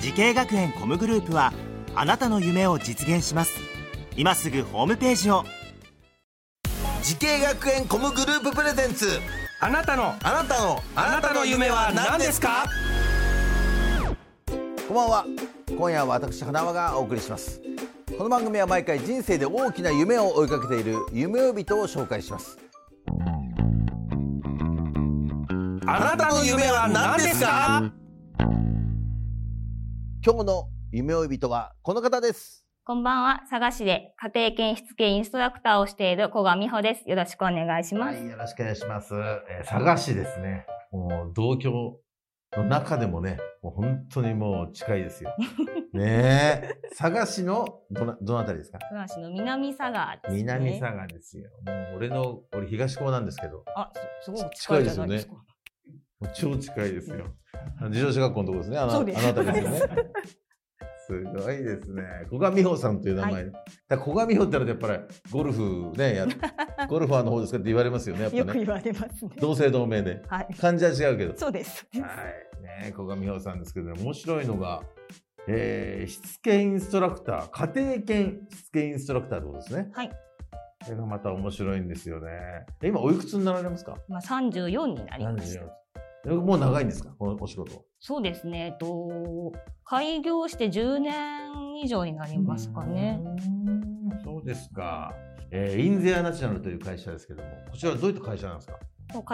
時系学園コムグループはあなたの夢を実現します。今すぐホームページを。時系学園コムグループプレゼンツ、あなたの夢は何ですか？こんばんは。今夜は私花輪がお送りします。この番組は毎回人生で大きな夢を追いかけている夢人を紹介します。あなたの夢は何ですか？今日の夢追い人はこの方です。こんばんは。佐賀市で家庭犬しつけインストラクターをしている小賀美穂です。よろしくお願いします。はい、よろしくお願いします。佐賀市ですね。もう同郷の中でもね、もう本当にもう近いですよ。ねえ、佐賀市のどのあたりですか？佐賀市の南佐賀ですね。南佐賀ですよ。もう俺東高なんですけど。あ、すごい近いじゃないですか。超近いですよ。自動車学校のところですね。あの辺りですね。すごいですね。小賀美穂さんという名前、はい、だ小賀美穂ってのはやっぱりゴルフね、ゴルファーの方ですかって言われますよね。やっぱね、よく言われますね。同姓同名で、はい、漢字は違うけど。そうです。はいね、小賀美穂さんですけど、ね、面白いのが、しつけインストラクター、家庭犬しつけインストラクターってことですね。はい。これがまた面白いんですよね。今おいくつになられますか？まあ34になりました。もう長いんですか、このお仕事？そうですね、開業して10年以上になりますかね。そうですか。In Their Natural という会社ですけども、こちらはどういった会社なんですか？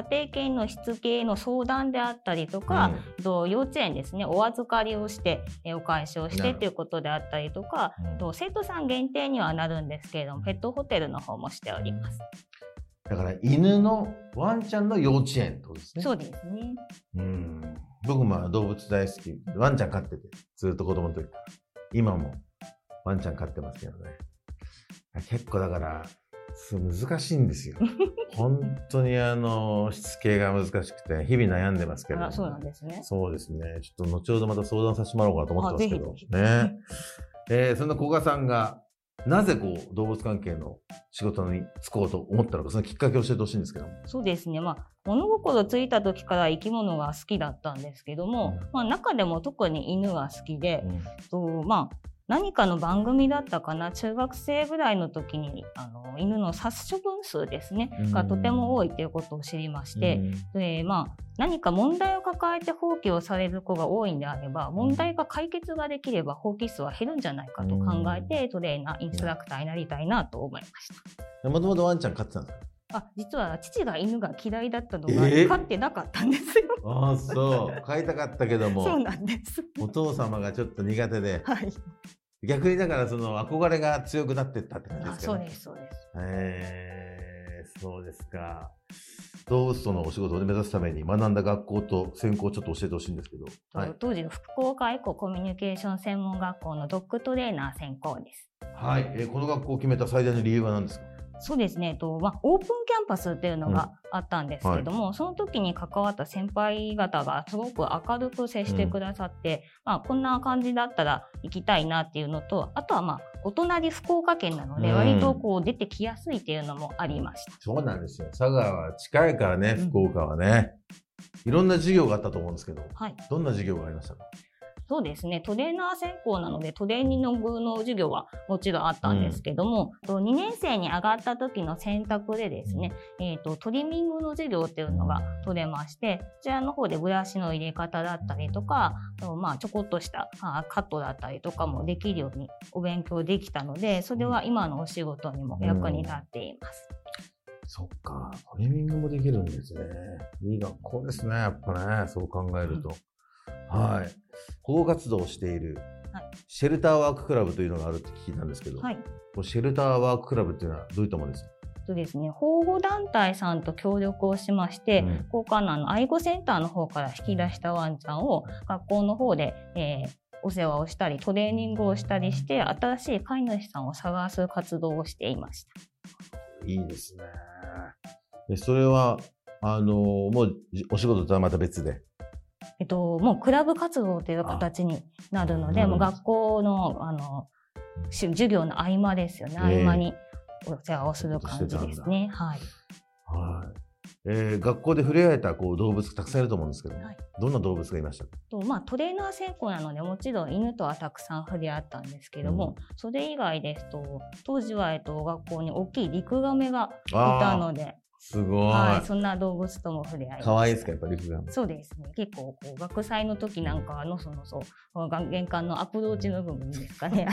家庭犬のしつけの相談であったりとか、幼稚園ですね、お預かりをしてお返しをしてということであったりとか、生徒さん限定にはなるんですけれども、ペットホテルの方もしております。だから犬のワンちゃんの幼稚園ってことですね。そうですね。うん。僕も動物大好き。ワンちゃん飼ってて、ずっと子供の時から。今もワンちゃん飼ってますけどね。結構だから難しいんですよ。本当にしつけが難しくて日々悩んでますけど。あ、そうなんですね。そうですね。ちょっと後ほどまた相談させてもらおうかなと思ってますけど。ね。そんな古賀さんが。なぜこう動物関係の仕事に就こうと思ったのか、そのきっかけを教えてほしいんですけども。そうですね、物心ついた時から生き物が好きだったんですけども、中でも特に犬が好きで、何かの番組だったかな、中学生ぐらいの時に犬の殺処分数ですね、がとても多いということを知りまして、何か問題を抱えて放棄をされる子が多いんであれば、問題が解決ができれば放棄数は減るんじゃないかと考えて、トレーナー、インストラクターになりたいなと思いました。もともとワンちゃん飼ってたんですか？あ、実は父が犬が嫌いだったのが、飼ってなかったんですよ。あ、そう。飼いたかったけども。そうなんです。お父様がちょっと苦手で。はい。逆にだからその憧れが強くなっていったって感じですかね。あ、そうですそうです。そうですか。動物とのお仕事を目指すために学んだ学校と専攻をちょっと教えてほしいんですけど、はい、当時の福岡エココミュニケーション専門学校のドッグトレーナー専攻です。はい。この学校を決めた最大の理由は何ですか？そうですね、オープンキャンパスというのがあったんですけども、その時に関わった先輩方がすごく明るく接してくださって、こんな感じだったら行きたいなっていうのと、あとはお隣福岡県なので割とこう出てきやすいっていうのもありました。そうなんですよ。佐賀は近いからね、福岡はね、いろんな授業があったと思うんですけど、はい、どんな授業がありましたか？そうですね、トレーナー専攻なのでトレーニングの授業はもちろんあったんですけども、2年生に上がった時の選択でですね、トリミングの授業っていうのが取れまして、こちらの方でブラシの入れ方だったりとか、ちょこっとしたカットだったりとかもできるようにお勉強できたので、それは今のお仕事にも役に立っています。そっか、トリミングもできるんですね。いい学校ですね、やっぱね、そう考えると。はい、保護活動をしているシェルターワーククラブというのがあるって聞いたんですけど、はい、シェルターワーククラブというのはどういったものですか？そうですね、保護団体さんと協力をしまして、交換の愛護センターの方から引き出したワンちゃんを学校の方で、お世話をしたりトレーニングをしたりして新しい飼い主さんを探す活動をしていました。いいですね。でそれはもうお仕事とはまた別でもうクラブ活動という形になるのでもう学校の、授業の合間ですよね、合間にお世話をする感じですね。はい、はい学校で触れ合えた動物たくさんいると思うんですけど、はい、どんな動物がいましたか？トレーナー専攻なのでもちろん犬とはたくさん触れ合ったんですけども、うん、それ以外ですと当時は、学校に大きいリクガメがいたので。すごい、はい、そんな動物とも触れ合いました。可愛いですか、やっぱりリクガメ。そうですね、結構学祭の時なんかのその玄関のアプローチの部分ですかねあ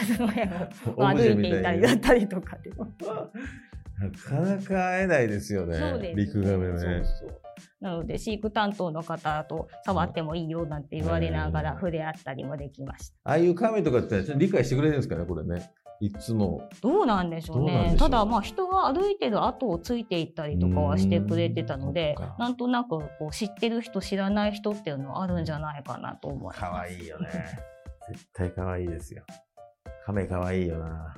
そこを歩いていたりだったりとかでもなかなか会えないですよね。そうですね、リクガメね。そうなので飼育担当の方と触ってもいいよなんて言われながら触れ合ったりもできました。ああいうカメとかって理解してくれるんですかね、これね。いつもどうなんでしょうね。ただまあ人が歩いてる後をついていったりとかはしてくれてたので、なんとなく知ってる人知らない人っていうのはあるんじゃないかなと思います。可愛いよね絶対可愛いですよ。カメ可愛いよな。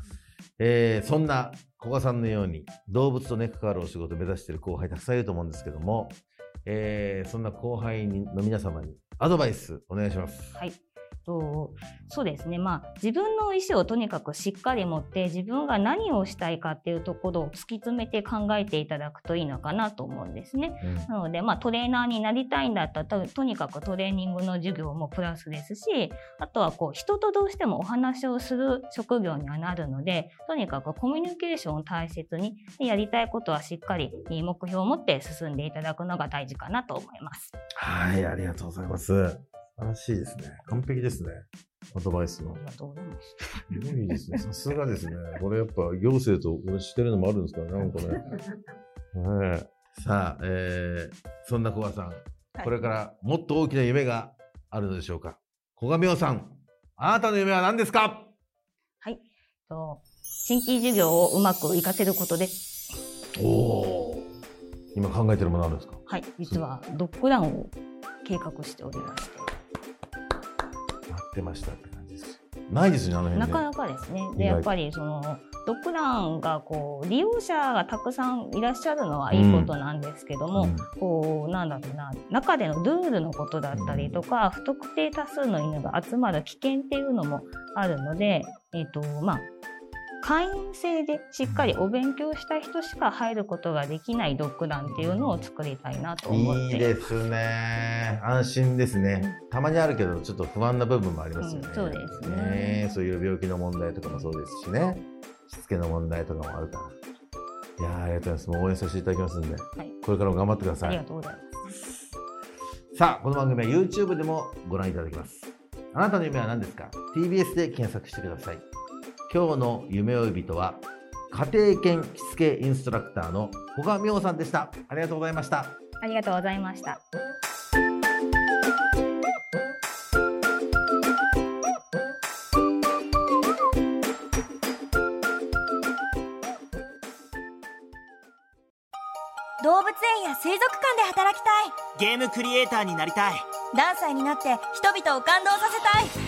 そんな古賀さんのように動物とね関わるお仕事を目指している後輩たくさんいると思うんですけども、そんな後輩の皆様にアドバイスお願いします。はい、そうですね、まあ、自分の意思をとにかくしっかり持って自分が何をしたいかっていうところを突き詰めて考えていただくといいのかなと思うんですね。うん、なので、まあ、トレーナーになりたいんだったらとにかくトレーニングの授業もプラスですし、あとは人とどうしてもお話をする職業にはなるのでとにかくコミュニケーションを大切にやりたいことはしっかり目標を持って進んでいただくのが大事かなと思います。はい、ありがとうございます。素晴らしいですね。完璧ですね。アドバイスの。ありがとうございます。いいですね。さすがですね。これやっぱ行政と俺知ってるのもあるんですからね。なんかね。さあ、そんな古賀さん、これからもっと大きな夢があるのでしょうか。古賀美穂さん、あなたの夢は何ですか？はい。新規事業をうまく活かせることです。おー。今考えてるものあるんですか？はい。実はドッグランを計画しておりまして。出ましたって感じです。ないですね、あの辺でなかなかですね。でやっぱりそのドッグランが利用者がたくさんいらっしゃるのはいいことなんですけども、なんだろうな、中でのルールのことだったりとか、不特定多数の犬が集まる危険っていうのもあるので、会員制でしっかりお勉強した人しか入ることができないドッグランっていうのを作りたいなと思っています。いいですね。安心ですね。たまにあるけどちょっと不安な部分もありますよね。そうですね。そういう病気の問題とかもそうですしね、しつけの問題とかもあるから。いやありがとうございます。もう応援させていただきますんで、はい、これからも頑張ってください。ありがとうございます。さあ、この番組は YouTube でもご覧いただけます。あなたの夢は何ですか？ TBS で検索してください。今日の夢追い人は家庭犬しつけインストラクターの古賀美穂さんでした。ありがとうございました。ありがとうございました。動物園や水族館で働きたい。ゲームクリエイターになりたい。ダンサーになって人々を感動させたい。